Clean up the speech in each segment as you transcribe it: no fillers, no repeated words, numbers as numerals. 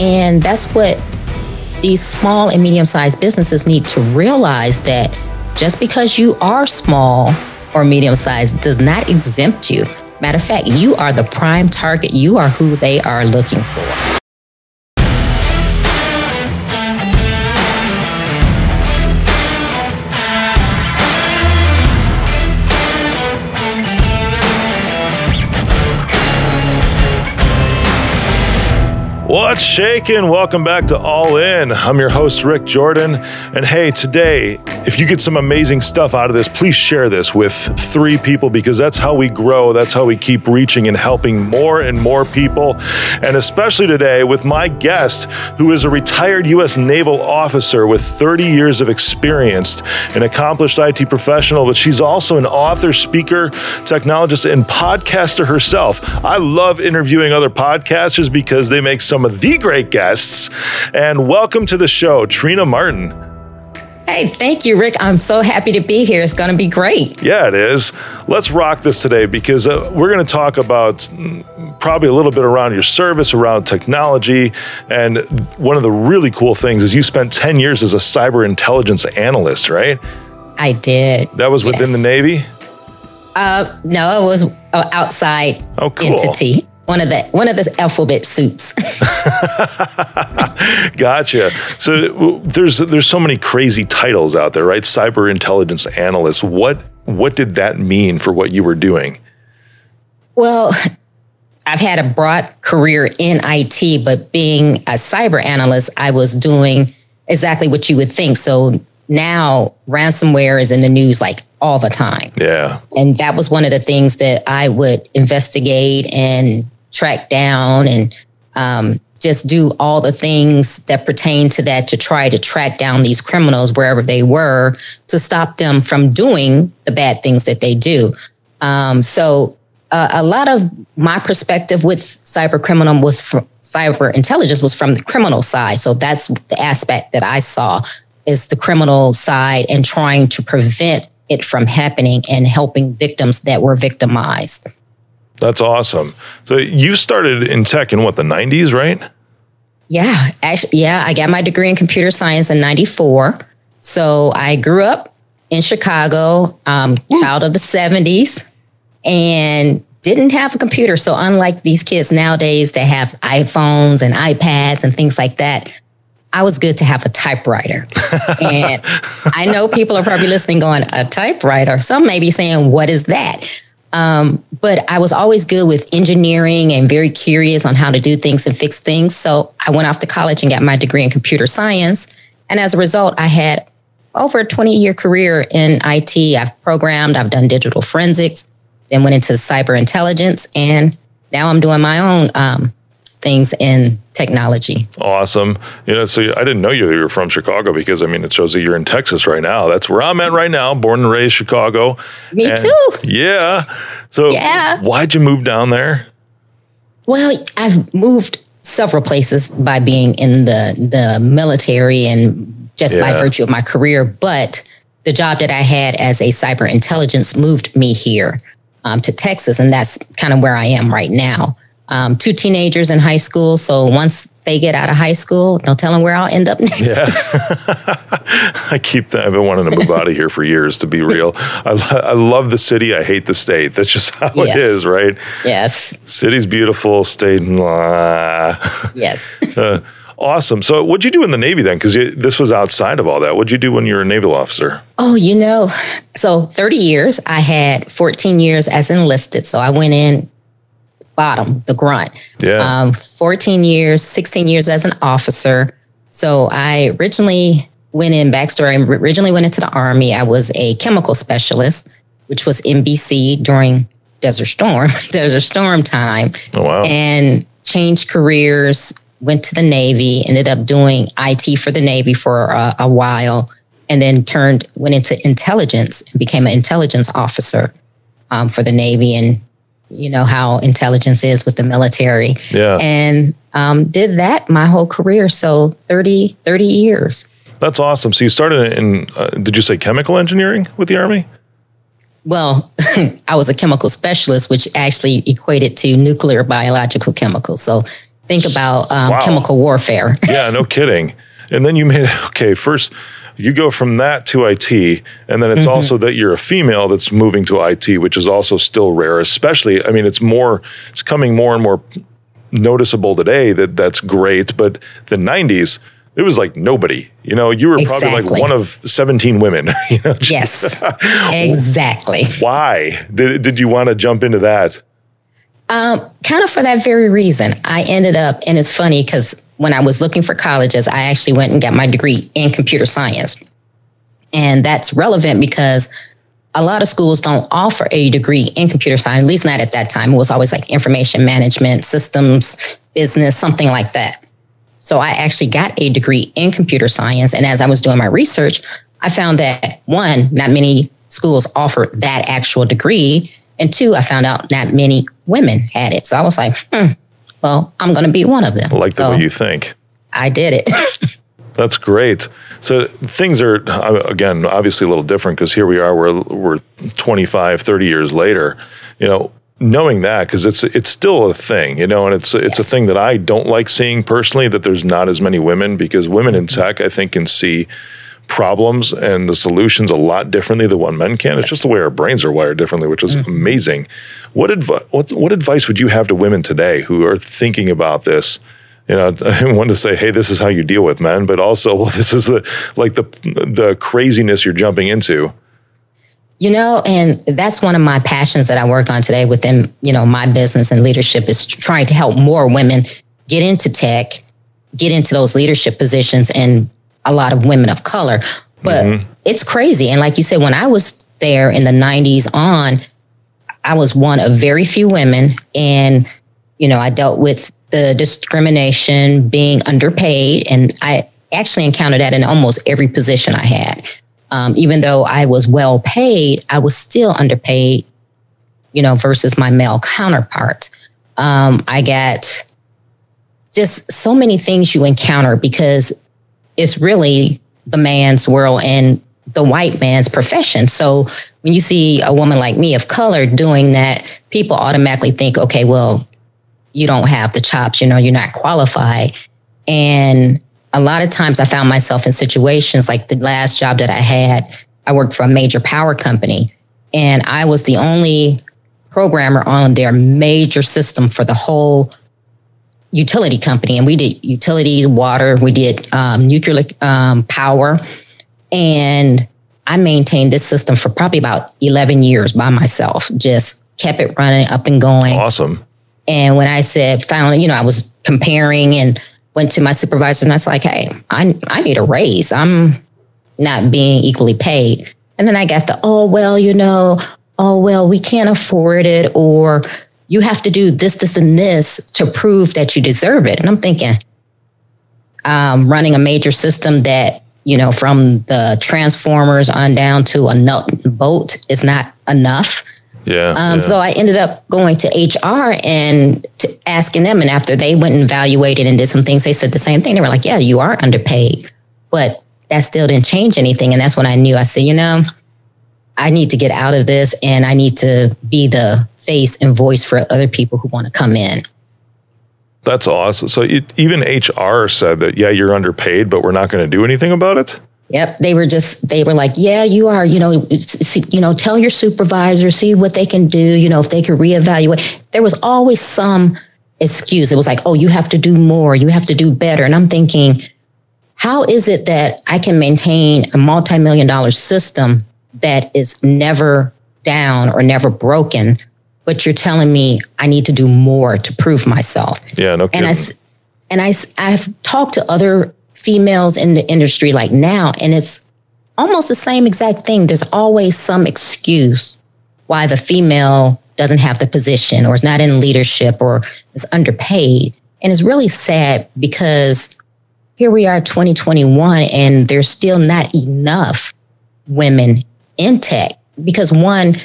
And that's what these small and medium-sized businesses need to realize, that just because you are small or medium-sized does not exempt you. Matter of fact, you are the prime target. You are who they are looking for. What's shaking? Welcome back to All In. I'm your host, Rick Jordan. And hey, today, if you get some amazing stuff out of this, please share this with 3 people, because that's how we grow. That's how we keep reaching and helping more and more people. And especially today with my guest, who is a retired U.S. naval officer with 30 years of experience, an accomplished IT professional, but she's also an author, speaker, technologist, and podcaster herself. I love interviewing other podcasters because they make some of the great guests. And welcome to the show, Trina Martin. Hey, thank you, Rick. I'm so happy to be here. It's going to be great. Yeah, it is. Let's rock this today, because we're going to talk about probably a little bit around your service, around technology. And one of the really cool things is you spent 10 years as a cyber intelligence analyst, right? I did. That was within the Navy? No, it was an outside entity. One of the alphabet soups. Gotcha. So there's so many crazy titles out there, right? Cyber intelligence analyst. What did that mean for what you were doing? Well, I've had a broad career in IT, but being a cyber analyst, I was doing exactly what you would think. So now ransomware is in the news like all the time. Yeah. And that was one of the things that I would investigate and track down, and just do all the things that pertain to that to try to track down these criminals wherever they were, to stop them from doing the bad things that they do. So a lot of my perspective with cyber intelligence was from the criminal side. So that's the aspect that I saw, is the criminal side and trying to prevent it from happening and helping victims that were victimized. That's awesome. So you started in tech in the 90s, right? Yeah. Actually, yeah. I got my degree in computer science in 94. So I grew up in Chicago, child of the 70s, and didn't have a computer. So unlike these kids nowadays that have iPhones and iPads and things like that, I was good to have a typewriter. And I know people are probably listening going, a typewriter? Some may be saying, what is that? But I was always good with engineering and very curious on how to do things and fix things. So I went off to college and got my degree in computer science. And as a result, I had over a 20-year career in IT. I've programmed, I've done digital forensics, then went into cyber intelligence. And now I'm doing my own things in technology. Awesome. You know, so I didn't know you were from Chicago, because I mean, it shows that you're in Texas right now. That's where I'm at right now, born and raised Chicago. Me too. Yeah. So why'd you move down there? Well, I've moved several places by being in the military and just by virtue of my career. But the job that I had as a cyber intelligence moved me here to Texas. And that's kind of where I am right now. 2 teenagers in high school. So once they get out of high school, no telling where I'll end up next. Yeah. I've been wanting to move out of here for years, to be real. I love the city. I hate the state. That's just how it is, right? Yes. City's beautiful. State, blah. Yes. Awesome. So what'd you do in the Navy then? Because this was outside of all that. What'd you do when you were a naval officer? Oh, so 30 years. I had 14 years as enlisted. So I went in bottom, the grunt. 14 years, 16 years as an officer. So I originally went into the Army. I was a chemical specialist, which was NBC during Desert Storm time. Oh, wow. And changed careers, went to the Navy, ended up doing IT for the Navy for a while, and then went into intelligence and became an intelligence officer for the Navy. And you know how intelligence is with the military. Yeah. And did that my whole career. So 30 years. That's awesome. So you started in, did you say chemical engineering with the Army? Well, I was a chemical specialist, which actually equated to nuclear biological chemicals. So Think about chemical warfare. Yeah, no kidding. And then you made, okay, first you go from that to IT, and then it's also that you're a female that's moving to IT, which is also still rare, especially, I mean, it's coming more and more noticeable today that that's great, but the 90s, it was like nobody, you know, you were probably like one of 17 women. You know, yes, exactly. Why did you want to jump into that? Kind of for that very reason. I ended up, and it's funny because when I was looking for colleges, I actually went and got my degree in computer science. And that's relevant because a lot of schools don't offer a degree in computer science, at least not at that time. It was always like information management, systems, business, something like that. So I actually got a degree in computer science. And as I was doing my research, I found that one, not many schools offered that actual degree. And two, I found out not many women had it. So I was like, well, I'm going to be one of them. I like the way you think. I did it. That's great. So things are, again, obviously a little different because here we are, we're 25, 30 years later, you know, knowing that because it's still a thing, you know, and it's a thing that I don't like seeing personally, that there's not as many women, because women in tech, I think, can see problems and the solutions a lot differently than what men can. It's just the way our brains are wired differently, which is amazing. What advice would you have to women today who are thinking about this? You know, I want to say, hey, this is how you deal with men, but also, well, this is the craziness you're jumping into. You know, and that's one of my passions that I work on today within, you know, my business and leadership is trying to help more women get into tech, get into those leadership positions, and a lot of women of color, but it's crazy. And like you said, when I was there in the 90s on, I was one of very few women. And, you know, I dealt with the discrimination, being underpaid. And I actually encountered that in almost every position I had. Even though I was well paid, I was still underpaid, you know, versus my male counterparts. I got just so many things you encounter because it's really the man's world and the white man's profession. So when you see a woman like me of color doing that, people automatically think, okay, well, you don't have the chops, you know, you're not qualified. And a lot of times I found myself in situations like the last job that I had, I worked for a major power company and I was the only programmer on their major system for the whole utility company, and we did utilities, water, we did nuclear power, and I maintained this system for probably about 11 years by myself. Just kept it running, up and going. Awesome. And when I said finally, you know, I was comparing and went to my supervisor, and I was like, "Hey, I need a raise. I'm not being equally paid." And then I got the we can't afford it, or you have to do this, this, and this to prove that you deserve it. And I'm thinking, running a major system that, you know, from the transformers on down to a nut bolt is not enough. Yeah. So I ended up going to HR and asking them. And after they went and evaluated and did some things, they said the same thing. They were like, yeah, you are underpaid. But that still didn't change anything. And that's when I knew. I said, you know, I need to get out of this and I need to be the face and voice for other people who want to come in. That's awesome. So even HR said that, yeah, you're underpaid, but we're not going to do anything about it? Yep. They were like, yeah, you are, you know, tell your supervisor, see what they can do, you know, if they could reevaluate. There was always some excuse. It was like, oh, you have to do more. You have to do better. And I'm thinking, how is it that I can maintain a multi-million-dollar system that is never down or never broken, but you're telling me I need to do more to prove myself? Yeah, no kidding. And I've talked to other females in the industry like now, and it's almost the same exact thing. There's always some excuse why the female doesn't have the position or is not in leadership or is underpaid. And it's really sad because here we are 2021 and there's still not enough women in tech, because one,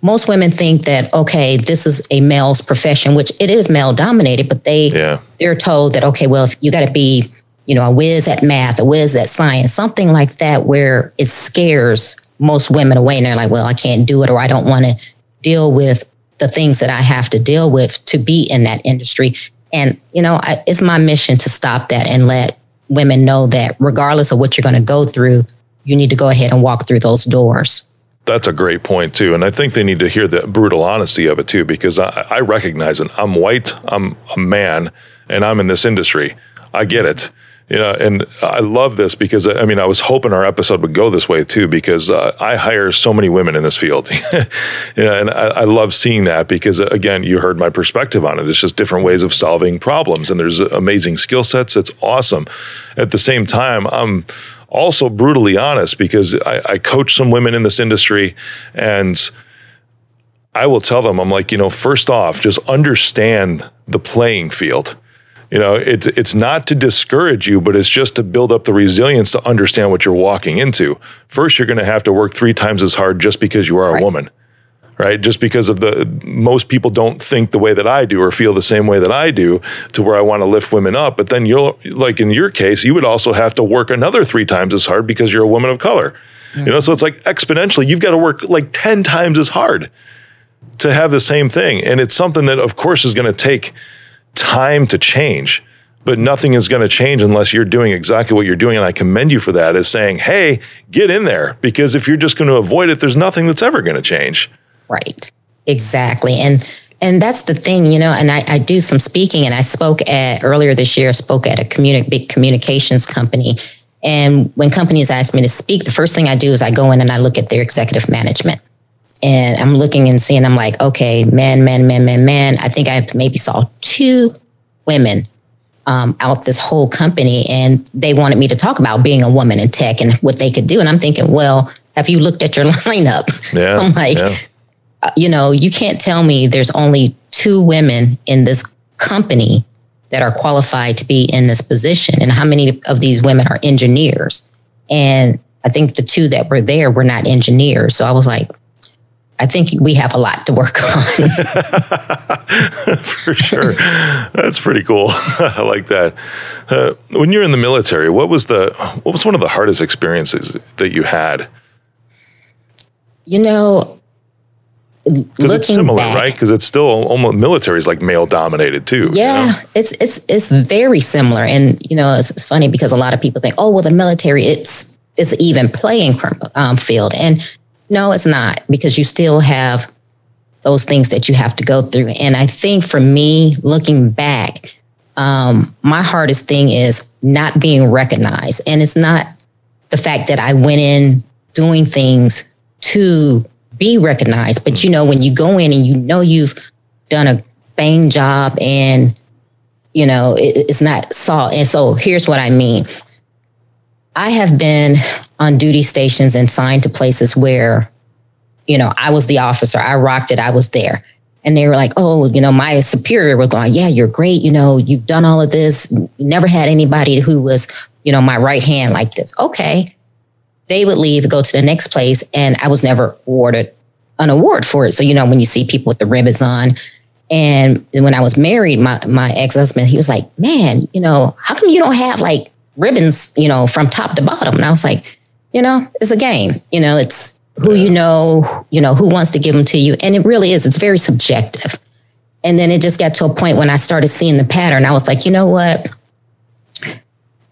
most women think that, okay, this is a male's profession, which it is male dominated, but they're told that, okay, well, if you got to be, you know, a whiz at math, a whiz at science, something like that, where it scares most women away. And they're like, well, I can't do it, or I don't want to deal with the things that I have to deal with to be in that industry. And, you know, it's my mission to stop that and let women know that regardless of what you're going to go through, you need to go ahead and walk through those doors. That's a great point, too. And I think they need to hear the brutal honesty of it, too, because I recognize it. I'm white, I'm a man, and I'm in this industry. I get it. You know, and I love this because, I mean, I was hoping our episode would go this way, too, because I hire so many women in this field. You know, and I love seeing that because, again, you heard my perspective on it. It's just different ways of solving problems. And there's amazing skill sets. It's awesome. At the same time, I'm also brutally honest because I coach some women in this industry, and I will tell them, I'm like, you know, first off, just understand the playing field. You know, it's not to discourage you, but it's just to build up the resilience to understand what you're walking into. First, you're going to have to work 3 times as hard just because you are a woman, right? Just because of most people don't think the way that I do or feel the same way that I do to where I want to lift women up. But then you'll, like in your case, you would also have to work another 3 times as hard because you're a woman of color. Mm-hmm. You know, so it's like exponentially, you've got to work like 10 times as hard to have the same thing. And it's something that, of course, is going to take time to change, but nothing is going to change unless you're doing exactly what you're doing. And I commend you for that, is saying, hey, get in there, because if you're just going to avoid it, there's nothing that's ever going to change. Right. Exactly. And that's the thing, you know, and I do some speaking, and I spoke earlier this year at a big communications company. And when companies ask me to speak, the first thing I do is I go in and I look at their executive management. And I'm looking and seeing, I'm like, okay, man. I think I maybe saw 2 women out this whole company, and they wanted me to talk about being a woman in tech and what they could do. And I'm thinking, well, have you looked at your lineup? Yeah, I'm like, you know, you can't tell me there's only 2 women in this company that are qualified to be in this position. And how many of these women are engineers? And I think the 2 that were there were not engineers. So I was like, I think we have a lot to work on. For sure. That's pretty cool. I like that. When you're in the military, what was one of the hardest experiences that you had? You know, it's similar, back, right? Because it's still almost, military is like male dominated too. Yeah, you know? It's very similar. And, you know, it's funny because a lot of people think, oh, well, the military, it's even playing field. And no, it's not, because you still have those things that you have to go through. And I think for me, looking back, my hardest thing is not being recognized. And it's not the fact that I went in doing things to be recognized. But, you know, when you go in and you know you've done a bang job, and, you know, it's not saw. And so here's what I mean. I have been on duty stations and signed to places where, you know, I was the officer. I rocked it. I was there. And they were like, oh, you know, my superior was going, yeah, you're great. You know, you've done all of this. Never had anybody who was, you know, my right hand like this. Okay. They would leave, go to the next place. And I was never awarded an award for it. So, you know, when you see people with the ribbons on, and when I was married, my ex-husband, he was like, man, you know, how come you don't have like ribbons, you know, from top to bottom? And I was like, you know, it's a game, you know, it's who, you know, who wants to give them to you. And it really is. It's very subjective. And then it just got to a point when I started seeing the pattern. I was like, you know what?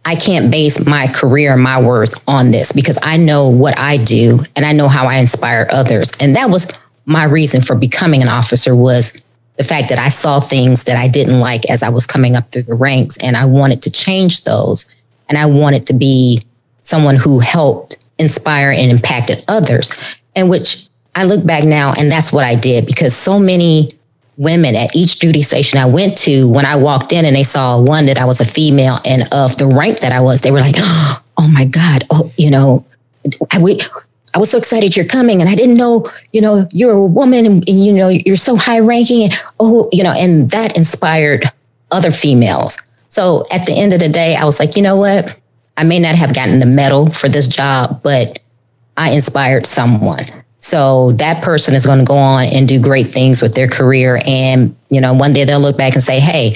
I can't base my career and my worth on this, because I know what I do and I know how I inspire others. And that was my reason for becoming an officer, was the fact that I saw things that I didn't like as I was coming up through the ranks, and I wanted to change those. And I wanted to be someone who helped inspire and impacted others. And which I look back now, and that's what I did, because so many women at each duty station I went to, when I walked in and they saw one that I was a female and of the rank that I was, they were like, oh my God. Oh, you know, I was so excited you're coming, and I didn't know, you know, you're a woman, and you know, you're so high ranking, and oh, you know, and that inspired other females. So at the end of the day, I was like, you know what? I may not have gotten the medal for this job, but I inspired someone. So that person is going to go on and do great things with their career. And, you know, one day they'll look back and say, hey,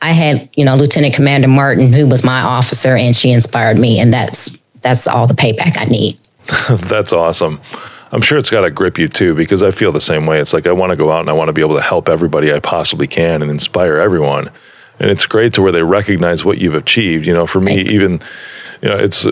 I had, you know, Lieutenant Commander Martin, who was my officer, and she inspired me. And that's all the payback I need. That's awesome. I'm sure it's got to grip you too, because I feel the same way. It's like, I want to go out and I want to be able to help everybody I possibly can and inspire everyone. And it's great to where they recognize what you've achieved. You know, for me, even, you know, it's,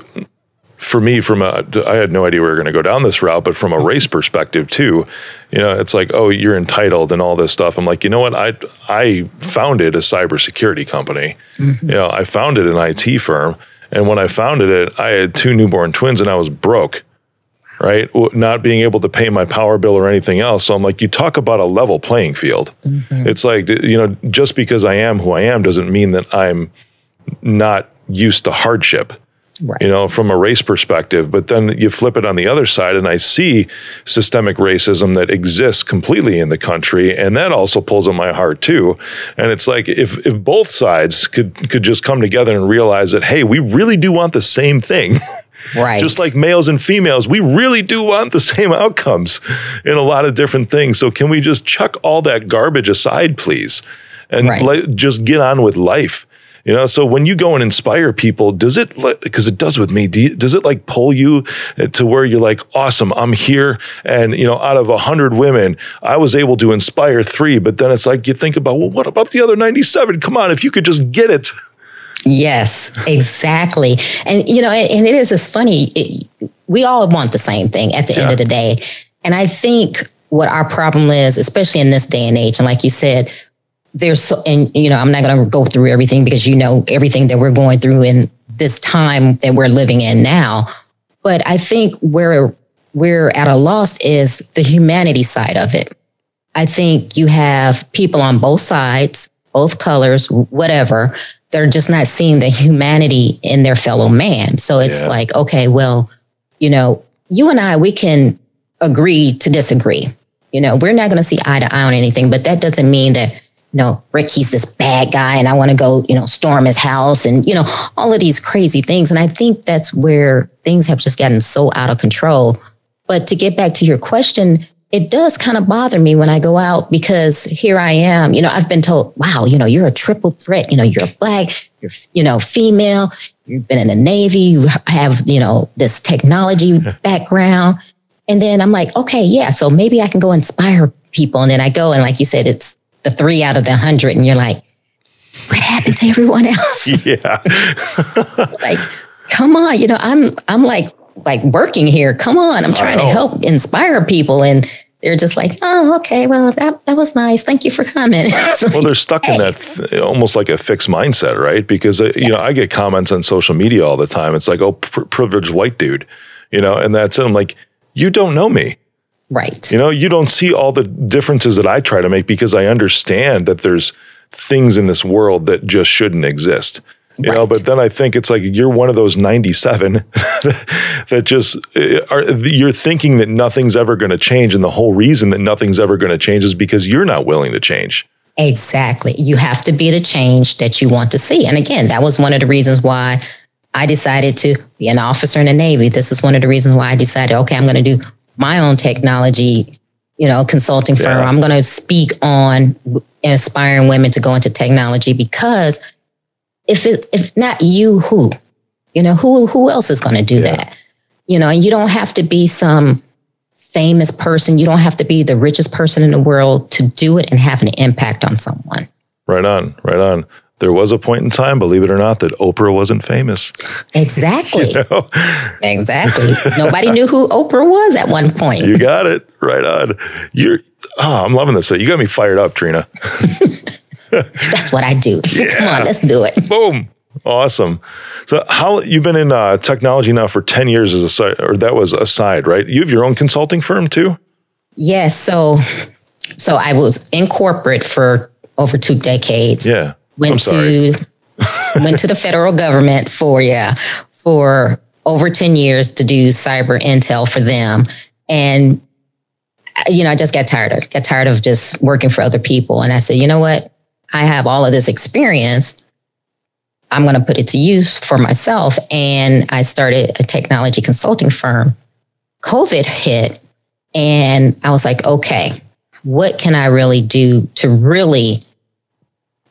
for me, from a, I had no idea we were going to go down this route, but from a race perspective too, you know, it's like, oh, you're entitled and all this stuff. I'm like, you know what? I founded a cybersecurity company. Mm-hmm. You know, I founded an IT firm. And when I founded it, I had 2 newborn twins and I was broke, right? Not being able to pay my power bill or anything else. So I'm like, you talk about a level playing field. Mm-hmm. It's like, you know, just because I am who I am doesn't mean that I'm not used to hardship, right, you know, from a race perspective. But then you flip it on the other side and I see systemic racism that exists completely in the country. And that also pulls at my heart too. And it's like, if both sides could just come together and realize that, hey, we really do want the same thing. Right. Just like males and females, we really do want the same outcomes in a lot of different things. So can we just chuck all that garbage aside, please? And right, just get on with life. You know, so when you go and inspire people, does it, because it does with me, does it like pull you to where you're like, awesome, I'm here. And, you know, out of 100 women, I was able to inspire 3. But then it's like you think about, well, what about the other 97? Come on, if you could just get it. Yes, exactly. And, you know, and it is, it's funny. We all want the same thing at the end of the day. And I think what our problem is, especially in this day and age, and like you said, there's so, and you know, I'm not going to go through everything because you know everything that we're going through in this time that we're living in now. But I think where we're at a loss is the humanity side of it. I think you have people on both sides, both colors, whatever, they're just not seeing the humanity in their fellow man. So it's like, okay, well, you know, you and I, we can agree to disagree. You know, we're not going to see eye to eye on anything, but that doesn't mean that, you know, Rick, he's this bad guy and I want to go, you know, storm his house and, you know, all of these crazy things. And I think that's where things have just gotten so out of control. But to get back to your question, it does kind of bother me when I go out because here I am, you know, I've been told, wow, you know, you're a triple threat. You know, you're black, you're, you know, female, you've been in the Navy, you have, you know, this technology background. And then I'm like, okay, yeah, so maybe I can go inspire people. And then I go and like you said, it's the 3 out of the 100 and you're like, what happened to everyone else? Yeah. Like, come on, you know, I'm like working here. Come on. I'm trying to help inspire people. And they're just like, oh, okay, well, that was nice. Thank you for coming. Like, well, they're stuck in that almost like a fixed mindset, right? Because, you know, I get comments on social media all the time. It's like, oh, privileged white dude, you know, and that's it. I'm like, you don't know me. Right. You know, you don't see all the differences that I try to make because I understand that there's things in this world that just shouldn't exist. You know, but then I think it's like you're one of those 97 that just you're thinking that nothing's ever going to change. And the whole reason that nothing's ever going to change is because you're not willing to change. Exactly. You have to be the change that you want to see. And again, that was one of the reasons why I decided to be an officer in the Navy. This is one of the reasons why I decided, okay, I'm going to do my own technology, you know, consulting firm. I'm going to speak on inspiring women to go into technology because if not you, who, you know, who else is going to do that? You know, and you don't have to be some famous person. You don't have to be the richest person in the world to do it and have an impact on someone. Right on, right on. There was a point in time, believe it or not, that Oprah wasn't famous. Exactly. You know? Exactly. Nobody knew who Oprah was at one point. You got it. Right on. I'm loving this. You got me fired up, Trina. That's what I do. Yeah. Come on, let's do it. Boom. Awesome. So how you've been in technology now for 10 years as a side, or that was a side, right? You have your own consulting firm too? Yes. So I was in corporate for over 2 decades. Yeah. Went to the federal government for over 10 years to do cyber intel for them. And, you know, I just got tired of just working for other people. And I said, you know what? I have all of this experience. I'm going to put it to use for myself. And I started a technology consulting firm. COVID hit. And I was like, okay, what can I really do to really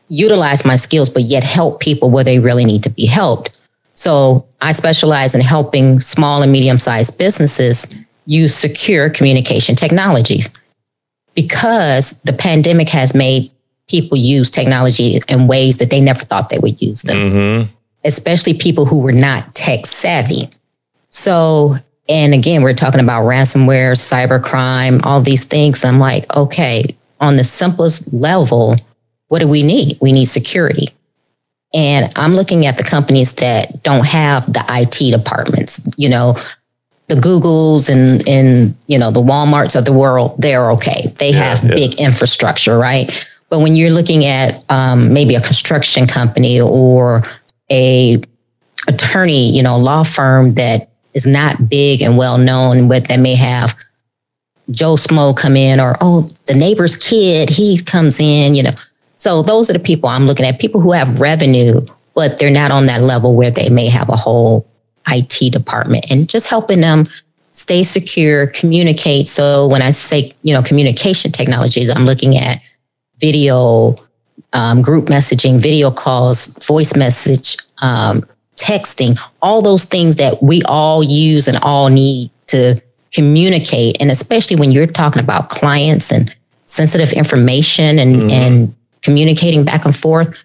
utilize my skills, but yet help people where they really need to be helped? So I specialize in helping small and medium-sized businesses use secure communication technologies because the pandemic has made people use technology in ways that they never thought they would use them, especially people who were not tech savvy. So, and again, we're talking about ransomware, cybercrime, all these things. I'm like, okay, on the simplest level, what do we need? We need security. And I'm looking at the companies that don't have the IT departments, you know, the Googles and you know, the Walmarts of the world, they're okay. They have big infrastructure, right? But when you're looking at maybe a construction company or a attorney, you know, law firm that is not big and well known, but that may have Joe Smo come in or, oh, the neighbor's kid, he comes in, you know. So those are the people I'm looking at, people who have revenue, but they're not on that level where they may have a whole IT department, and just helping them stay secure, communicate. So when I say, you know, communication technologies, I'm looking at video, group messaging, video calls, voice message, texting, all those things that we all use and all need to communicate. And especially when you're talking about clients and sensitive information and communicating back and forth,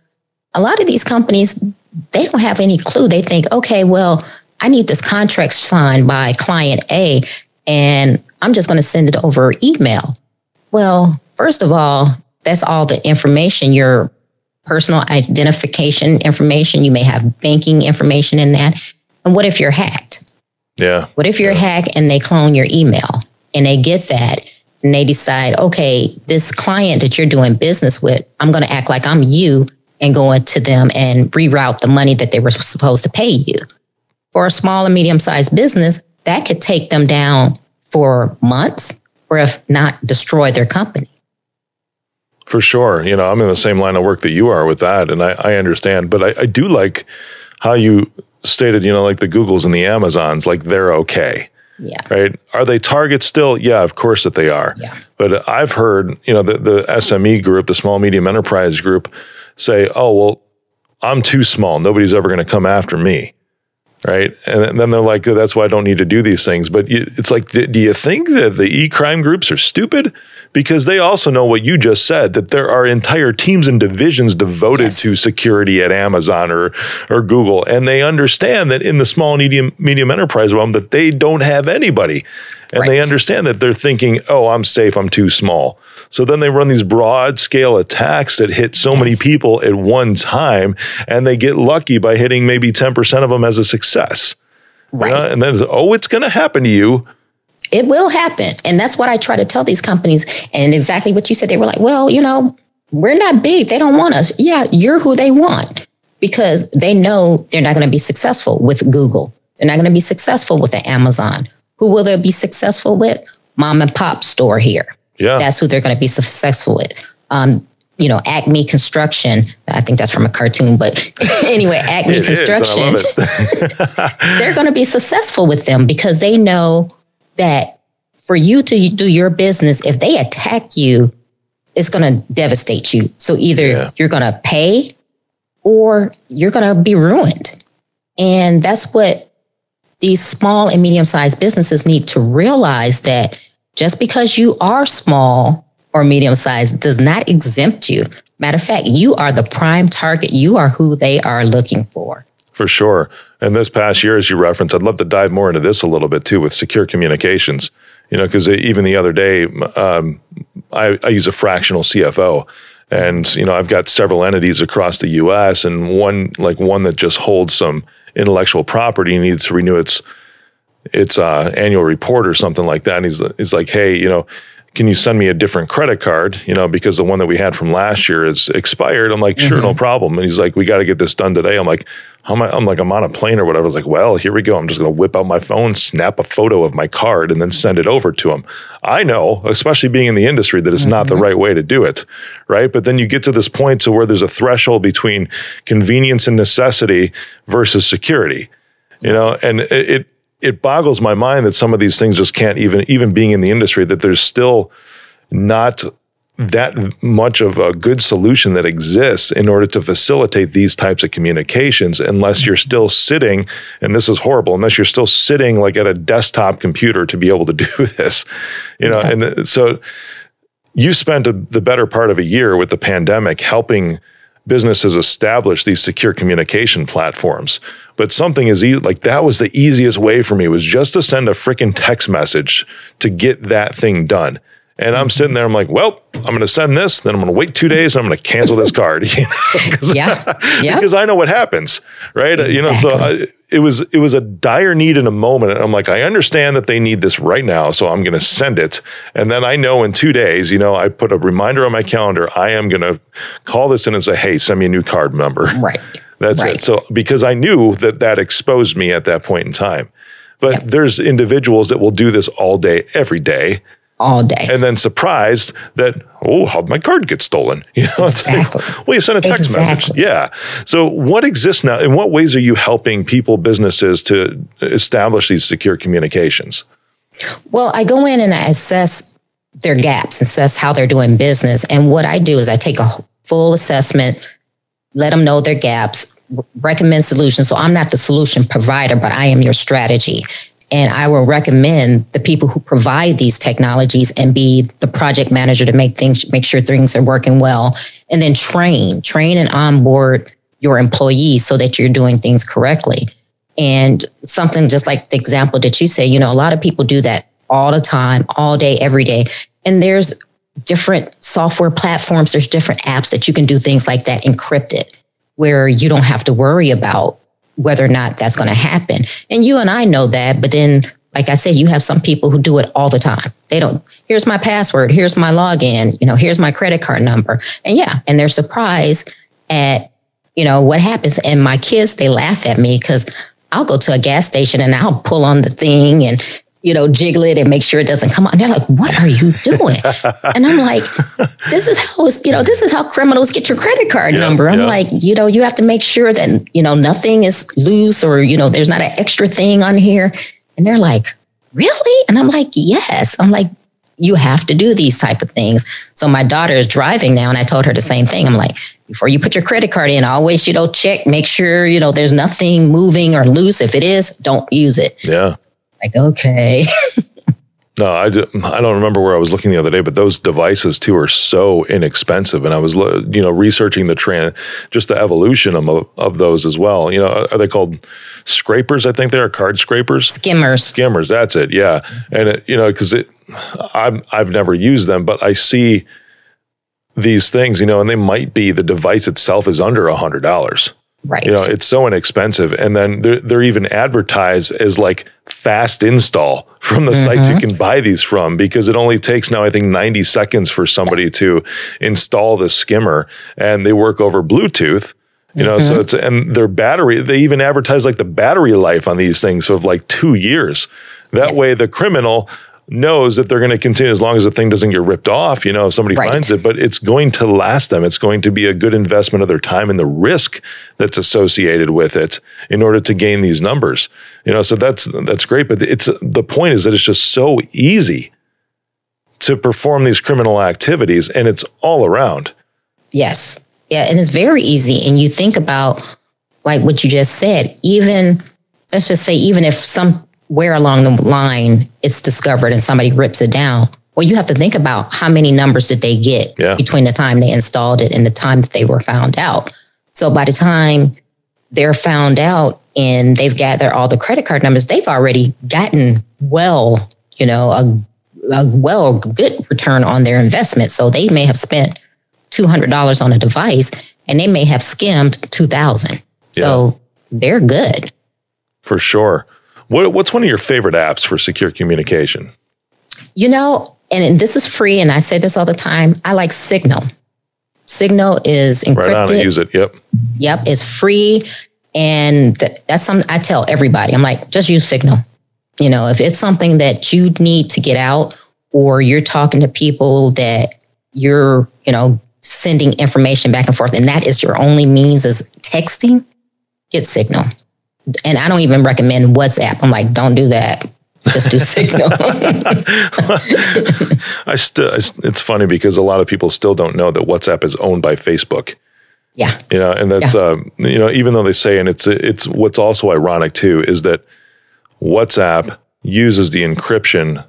a lot of these companies, they don't have any clue. They think, okay, well, I need this contract signed by client A, and I'm just going to send it over email. Well, first of all, that's all the information, your personal identification information. You may have banking information in that. And what if you're hacked? Yeah. What if you're hacked and they clone your email and they get that and they decide, okay, this client that you're doing business with, I'm going to act like I'm you and go into them and reroute the money that they were supposed to pay you. For a small and medium-sized business, that could take them down for months, or if not, destroy their company. For sure. You know, I'm in the same line of work that you are with that, and I understand. But I do like how you stated, you know, like the Googles and the Amazons, like they're okay. Yeah. Right. Are they targets still? Yeah, of course that they are. Yeah. But I've heard, you know, the SME group, the small, medium enterprise group say, oh, well, I'm too small. Nobody's ever going to come after me. Right. And then they're like, that's why I don't need to do these things. But it's like, do you think that the e-crime groups are stupid? Because they also know what you just said, that there are entire teams and divisions devoted to security at Amazon or Google. And they understand that in the small and medium enterprise realm that they don't have anybody. And they understand that they're thinking, oh, I'm safe, I'm too small. So then they run these broad scale attacks that hit so many people at one time, and they get lucky by hitting maybe 10% of them as a success. Right. And then, it's going to happen to you. It will happen. And that's what I try to tell these companies. And exactly what you said, they were like, well, you know, we're not big. They don't want us. Yeah, you're who they want, because they know they're not going to be successful with Google. They're not going to be successful with the Amazon. Who will they be successful with? Mom and pop store here. Yeah. That's who they're going to be successful with. You know, Acme Construction. I think that's from a cartoon, but anyway, Acme Construction. Is, they're going to be successful with them because they know that for you to do your business, if they attack you, it's going to devastate you. So either you're going to pay or you're going to be ruined. And that's what these small and medium-sized businesses need to realize, that just because you are small or medium-sized does not exempt you. Matter of fact, you are the prime target. You are who they are looking for. For sure. And this past year, as you referenced, I'd love to dive more into this a little bit too with secure communications, you know, because even the other day, I use a fractional CFO, and, you know, I've got several entities across the US, and one that just holds some intellectual property and needs to renew its annual report or something like that. And he's like, hey, you know, can you send me a different credit card? You know, because the one that we had from last year is expired. I'm like, sure, no problem. And he's like, we got to get this done today. I'm like, how am I? I'm like, I'm on a plane or whatever. I was like, well, here we go. I'm just going to whip out my phone, snap a photo of my card, and then send it over to him. I know, especially being in the industry, that it's not the right way to do it, right? But then you get to this point to where there's a threshold between convenience and necessity versus security, you know, and it boggles my mind that some of these things just can't even being in the industry, that there's still not that much of a good solution that exists in order to facilitate these types of communications, unless you're still sitting, and this is horrible, unless you're still sitting like at a desktop computer to be able to do this, you know, and so you spent the better part of a year with the pandemic helping businesses establish these secure communication platforms. But something is like that was the easiest way for me was just to send a freaking text message to get that thing done. And I'm sitting there, I'm like, well, I'm going to send this, then I'm going to wait 2 days, and I'm going to cancel this card. You know? Yeah. Because I know what happens, right? Exactly. You know, so it was a dire need in a moment. And I'm like, I understand that they need this right now, so I'm going to send it. And then I know in 2 days, you know, I put a reminder on my calendar, I am going to call this in and say, hey, send me a new card number. Right. That's right. It. So because I knew that that exposed me at that point in time. But there's individuals that will do this all day, every day. All day. And then surprised that, oh, how'd my card get stolen? You know, exactly. It's like, well, you sent a text message. Yeah. So what exists now? In what ways are you helping people, businesses to establish these secure communications? Well, I go in and I assess their gaps, assess how they're doing business. And what I do is I take a full assessment, let them know their gaps, recommend solutions. So I'm not the solution provider, but I am your strategy. And I will recommend the people who provide these technologies and be the project manager to make sure things are working well. And then train and onboard your employees so that you're doing things correctly. And something just like the example that you say, you know, a lot of people do that all the time, all day, every day. And there's different software platforms, there's different apps that you can do things like that encrypted, where you don't have to worry about whether or not that's going to happen. And you and I know that, but then, like I said, you have some people who do it all the time. They don't, here's my password, here's my login, you know, here's my credit card number. And and they're surprised at, you know, what happens. And my kids, they laugh at me because I'll go to a gas station and I'll pull on the thing and, you know, jiggle it and make sure it doesn't come on. And they're like, what are you doing? And I'm like, this is how criminals get your credit card number. I'm like, you know, you have to make sure that, you know, nothing is loose or, you know, there's not an extra thing on here. And they're like, really? And I'm like, yes. I'm like, you have to do these type of things. So my daughter is driving now and I told her the same thing. I'm like, before you put your credit card in, always, you know, check, make sure, you know, there's nothing moving or loose. If it is, don't use it. Yeah. Like, okay. No, I don't remember where I was looking the other day, but those devices too are so inexpensive. And I was, you know, researching the trend, just the evolution of those as well. You know, are they called scrapers? I think they are card scrapers. Skimmers. That's it. Yeah. And it, you know, cause I've never used them, but I see these things, you know, and they might be the device itself is under $100. Right. You know, it's so inexpensive. And then they're even advertised as like fast install from the sites you can buy these from, because it only takes now, I think, 90 seconds for somebody to install the skimmer, and they work over Bluetooth, you know, so it's, and their battery, they even advertise like the battery life on these things of like 2 years. That way the criminal knows that they're going to continue as long as the thing doesn't get ripped off, you know, if somebody finds it, but it's going to last them. It's going to be a good investment of their time and the risk that's associated with it in order to gain these numbers, you know, so that's great. But it's, the point is that it's just so easy to perform these criminal activities, and it's all around. Yes. Yeah. And it's very easy. And you think about like what you just said, even let's just say, even if where along the line it's discovered and somebody rips it down. Well, you have to think about how many numbers did they get between the time they installed it and the time that they were found out. So by the time they're found out and they've gathered all the credit card numbers, they've already gotten a good return on their investment. So they may have spent $200 on a device and they may have skimmed $2,000. So they're good. For sure. What's one of your favorite apps for secure communication? You know, and this is free, and I say this all the time, I like Signal. Signal is encrypted. Right on, I use it, Yep, it's free, and that's something I tell everybody. I'm like, just use Signal. You know, if it's something that you need to get out or you're talking to people that you're, you know, sending information back and forth, and that is your only means is texting, get Signal. And I don't even recommend WhatsApp. I'm like, don't do that. Just do Signal. It's funny because a lot of people still don't know that WhatsApp is owned by Facebook. Yeah. You know, and that's, you know, even though they say, and it's what's also ironic too, is that WhatsApp uses the encryption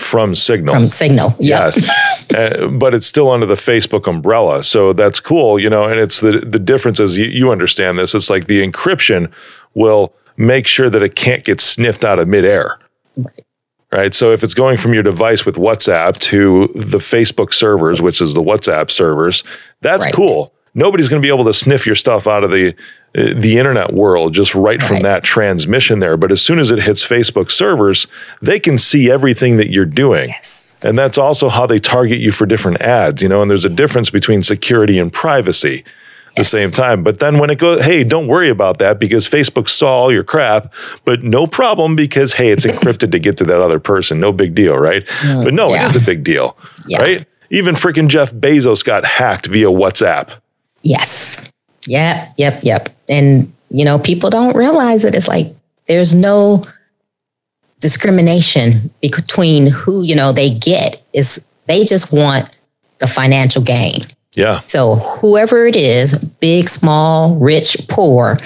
From Signal. From Signal, yeah. Yes. But it's still under the Facebook umbrella. So that's cool, and it's the difference is you understand this. It's like the encryption will make sure that it can't get sniffed out of midair. Right. Right. So if it's going from your device with WhatsApp to the Facebook servers, which is the WhatsApp servers, that's right. Cool. Nobody's going to be able to sniff your stuff out of the internet world just right from that transmission there. But as soon as it hits Facebook servers, they can see everything that you're doing. Yes. And that's also how they target you for different ads, and there's a difference between security and privacy at the same time. But then when it goes, hey, don't worry about that because Facebook saw all your crap, but no problem because, hey, it's encrypted to get to that other person. No big deal, right? But no, it is a big deal, right? Even freaking Jeff Bezos got hacked via WhatsApp. Yes. Yep. And, people don't realize it. It's like there's no discrimination between who, they get. Is they just want the financial gain. Yeah. So whoever it is, big, small, rich, poor,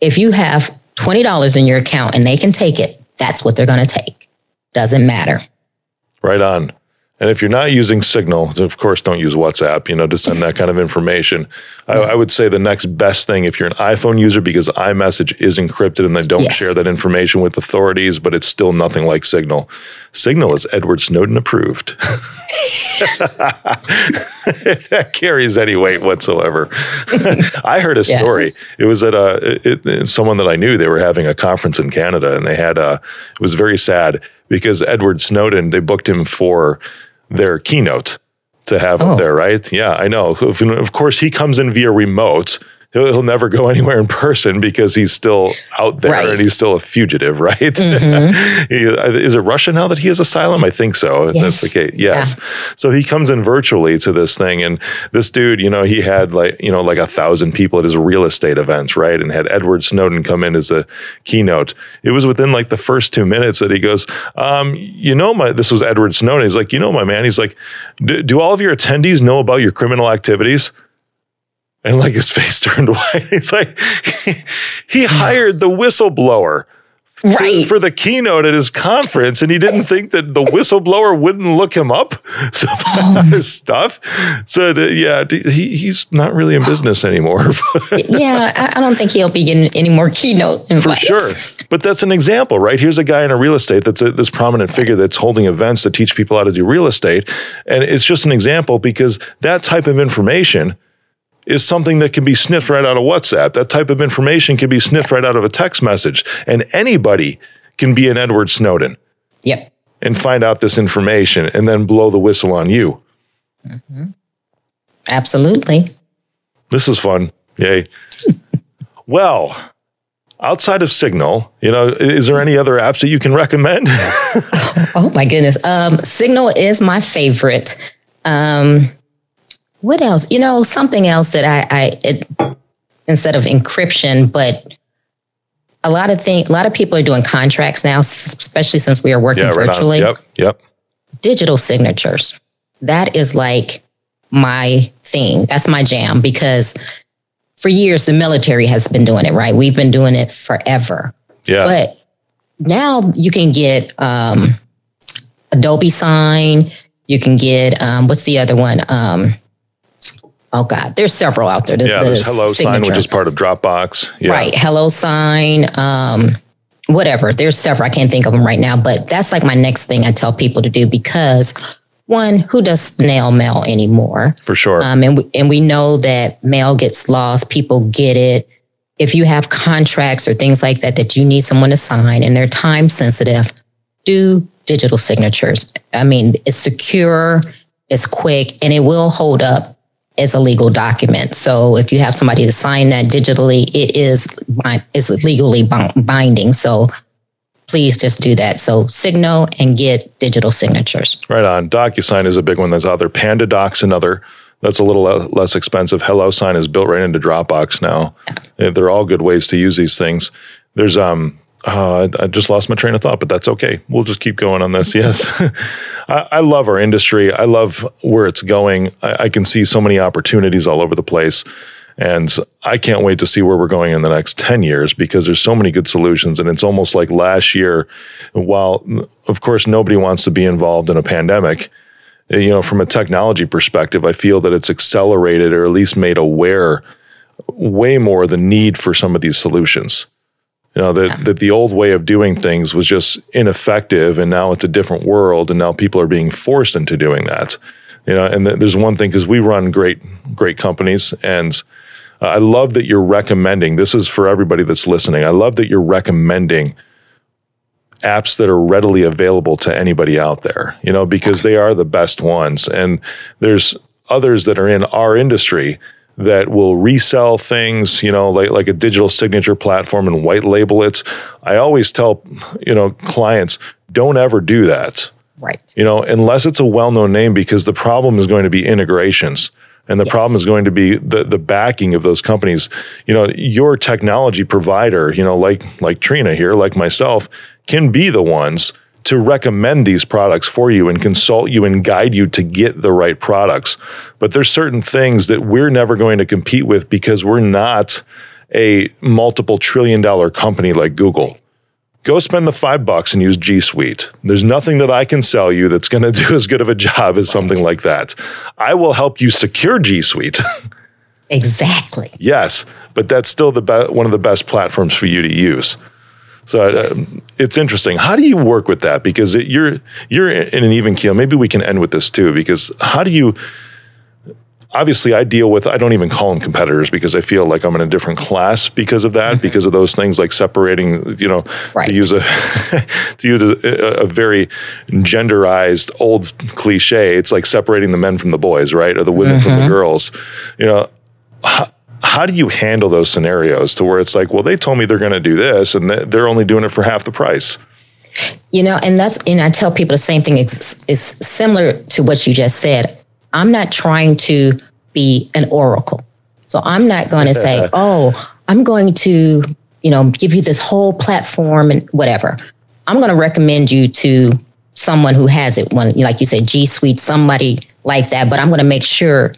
if you have $20 in your account and they can take it, that's what they're going to take. Doesn't matter. Right on. And if you're not using Signal, of course, don't use WhatsApp, to send that kind of information. I would say the next best thing if you're an iPhone user, because iMessage is encrypted and they don't share that information with authorities, but it's still nothing like Signal. Signal is Edward Snowden approved. If that carries any weight whatsoever. I heard a story. It was at someone that I knew, they were having a conference in Canada and they had it was very sad because Edward Snowden, they booked him for their keynote to have up there, right? Yeah, I know. Of course, he comes in via remote. He'll never go anywhere in person because he's still out there and he's still a fugitive, right? Mm-hmm. Is it Russia now that he has asylum? I think so. Yes. That's the case. Yes. Yeah. So he comes in virtually to this thing. And this dude, he had like 1,000 people at his real estate events, right? And had Edward Snowden come in as a keynote. It was within like the first 2 minutes that he goes, this was Edward Snowden. He's like, my man, he's like, do all of your attendees know about your criminal activities? And like his face turned white. He's like, he hired the whistleblower for the keynote at his conference. And he didn't think that the whistleblower wouldn't look him up about his stuff. So he's not really in business anymore. I don't think he'll be getting any more keynote invites. For sure. But that's an example, right? Here's a guy in a real estate that's this prominent figure that's holding events to teach people how to do real estate. And it's just an example because that type of information is something that can be sniffed right out of WhatsApp. That type of information can be sniffed right out of a text message. And anybody can be an Edward Snowden and find out this information and then blow the whistle on you. Mm-hmm. Absolutely. This is fun. Yay. Well, outside of Signal, is there any other apps that you can recommend? Oh, my goodness. Signal is my favorite. What else? Something else that instead of encryption, but a lot of people are doing contracts now, especially since we are working virtually. Right on. Yep. Digital signatures. That is like my thing. That's my jam because for years, the military has been doing it, right? We've been doing it forever. Yeah. But now you can get Adobe Sign. You can get, what's the other one? Oh, God, there's several out there. There's Hello Sign, which is part of Dropbox. Yeah. Right. Hello Sign, whatever. There's several. I can't think of them right now. But that's like my next thing I tell people to do because, one, who does snail mail anymore? For sure. And we know that mail gets lost. People get it. If you have contracts or things like that you need someone to sign and they're time sensitive, do digital signatures. I mean, it's secure, it's quick, and it will hold up is a legal document. So if you have somebody to sign that digitally, it's legally binding. So please just do that. So Signal and get digital signatures. Right on. DocuSign is a big one that's out there. Panda Docs, another. That's a little less expensive. Hello Sign is built right into Dropbox now. Yeah. They're all good ways to use these things. There's I just lost my train of thought, but that's okay. We'll just keep going on this. Yes. I love our industry. I love where it's going. I can see so many opportunities all over the place. And I can't wait to see where we're going in the next 10 years because there's so many good solutions. And it's almost like last year, while, of course, nobody wants to be involved in a pandemic, you know, from a technology perspective, I feel that it's accelerated or at least made aware way more the need for some of these solutions. You know, that the old way of doing things was just ineffective, and now it's a different world, and now people are being forced into doing that. You know, and there's one thing, because we run great companies, and I love that you're recommending, this is for everybody that's listening, I love that you're recommending apps that are readily available to anybody out there, you know, because they are the best ones. And there's others that are in our industry that will resell things, you know, like a digital signature platform and white label it. I always tell, you know, clients, don't ever do that. Right. You know, unless it's a well-known name, because the problem is going to be integrations. And the problem is going to be the backing of those companies. You know, your technology provider, you know, like Trina here, like myself, can be the ones to recommend these products for you and consult you and guide you to get the right products. But there's certain things that we're never going to compete with because we're not a multiple $1 trillion company like Google. Go spend the $5 and use G Suite. There's nothing that I can sell you that's going to do as good of a job as something like that. I will help you secure G Suite. Exactly. Yes, but that's still one of the best platforms for you to use. So it's interesting. How do you work with that? Because you're in an even keel. Maybe we can end with this too, because how do you, obviously I deal with, I don't even call them competitors because I feel like I'm in a different class because of that, because of those things like separating, you know, to use a very genderized old cliche, it's like separating the men from the boys, right? Or the women from the girls, you know. How do you handle those scenarios to where it's like, well, they told me they're going to do this and they're only doing it for half the price? You know, and I tell people the same thing. It's similar to what you just said. I'm not trying to be an oracle. So I'm not going to say, oh, I'm going to, you know, give you this whole platform and whatever. I'm going to recommend you to someone who has it. One, like you said, G Suite, somebody like that, but I'm going to make sure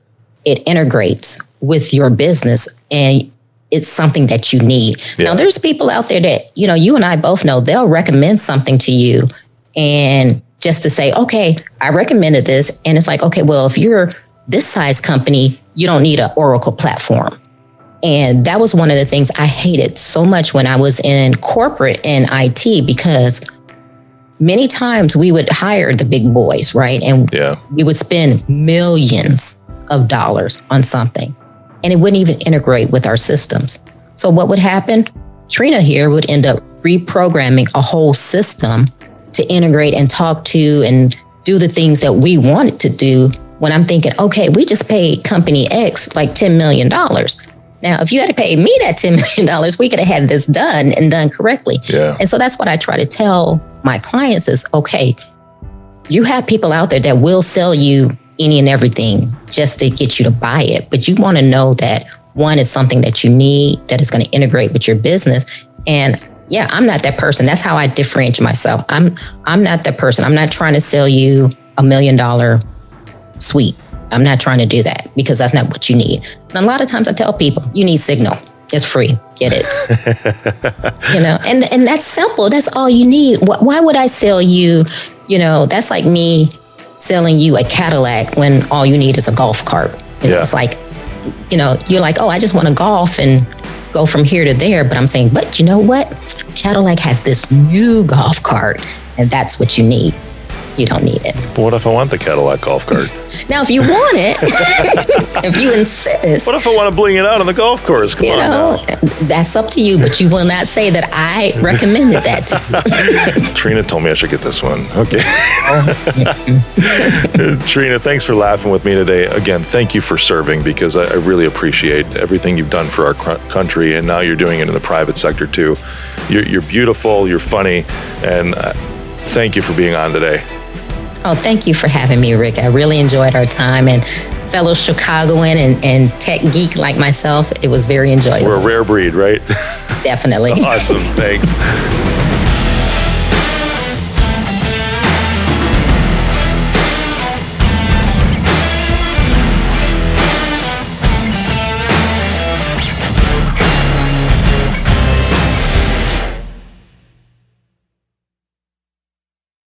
it integrates with your business and it's something that you need. Yeah. Now, there's people out there that, you know, you and I both know, they'll recommend something to you and just to say, okay, I recommended this. And it's like, okay, well, if you're this size company, you don't need an Oracle platform. And that was one of the things I hated so much when I was in corporate and IT, because many times we would hire the big boys, right? And we would spend millions of dollars on something, and it wouldn't even integrate with our systems. So what would happen? Trina here would end up reprogramming a whole system to integrate and talk to and do the things that we wanted to do, when I'm thinking, okay, we just paid company X like $10 million. Now, if you had to pay me that $10 million, we could have had this done and done correctly. Yeah. And so that's what I try to tell my clients is, okay, you have people out there that will sell you any and everything just to get you to buy it. But you want to know that, one, is something that you need, that is going to integrate with your business. And yeah, I'm not that person. That's how I differentiate myself. I'm not that person. I'm not trying to sell you $1 million suite. I'm not trying to do that because that's not what you need. And a lot of times I tell people, you need Signal. It's free. Get it. You know, and that's simple. That's all you need. Why would I sell you, you know, that's like me selling you a Cadillac when all you need is a golf cart. It's like, you know, you're like, oh, I just want to golf and go from here to there. But I'm saying, but you know what? Cadillac has this new golf cart, and that's what you need. You don't need it. But what if I want the Cadillac golf cart? Now, if you want it, if you insist. What if I want to bling it out on the golf course? Come on now. That's up to you, but you will not say that I recommended that to you. Trina told me I should get this one. Okay. Trina, thanks for laughing with me today. Again, thank you for serving, because I really appreciate everything you've done for our country, and now you're doing it in the private sector too. You're beautiful, you're funny, and thank you for being on today. Oh, thank you for having me, Rick. I really enjoyed our time, and fellow Chicagoan and tech geek like myself, it was very enjoyable. We're a rare breed, right? Definitely. Awesome. Thanks.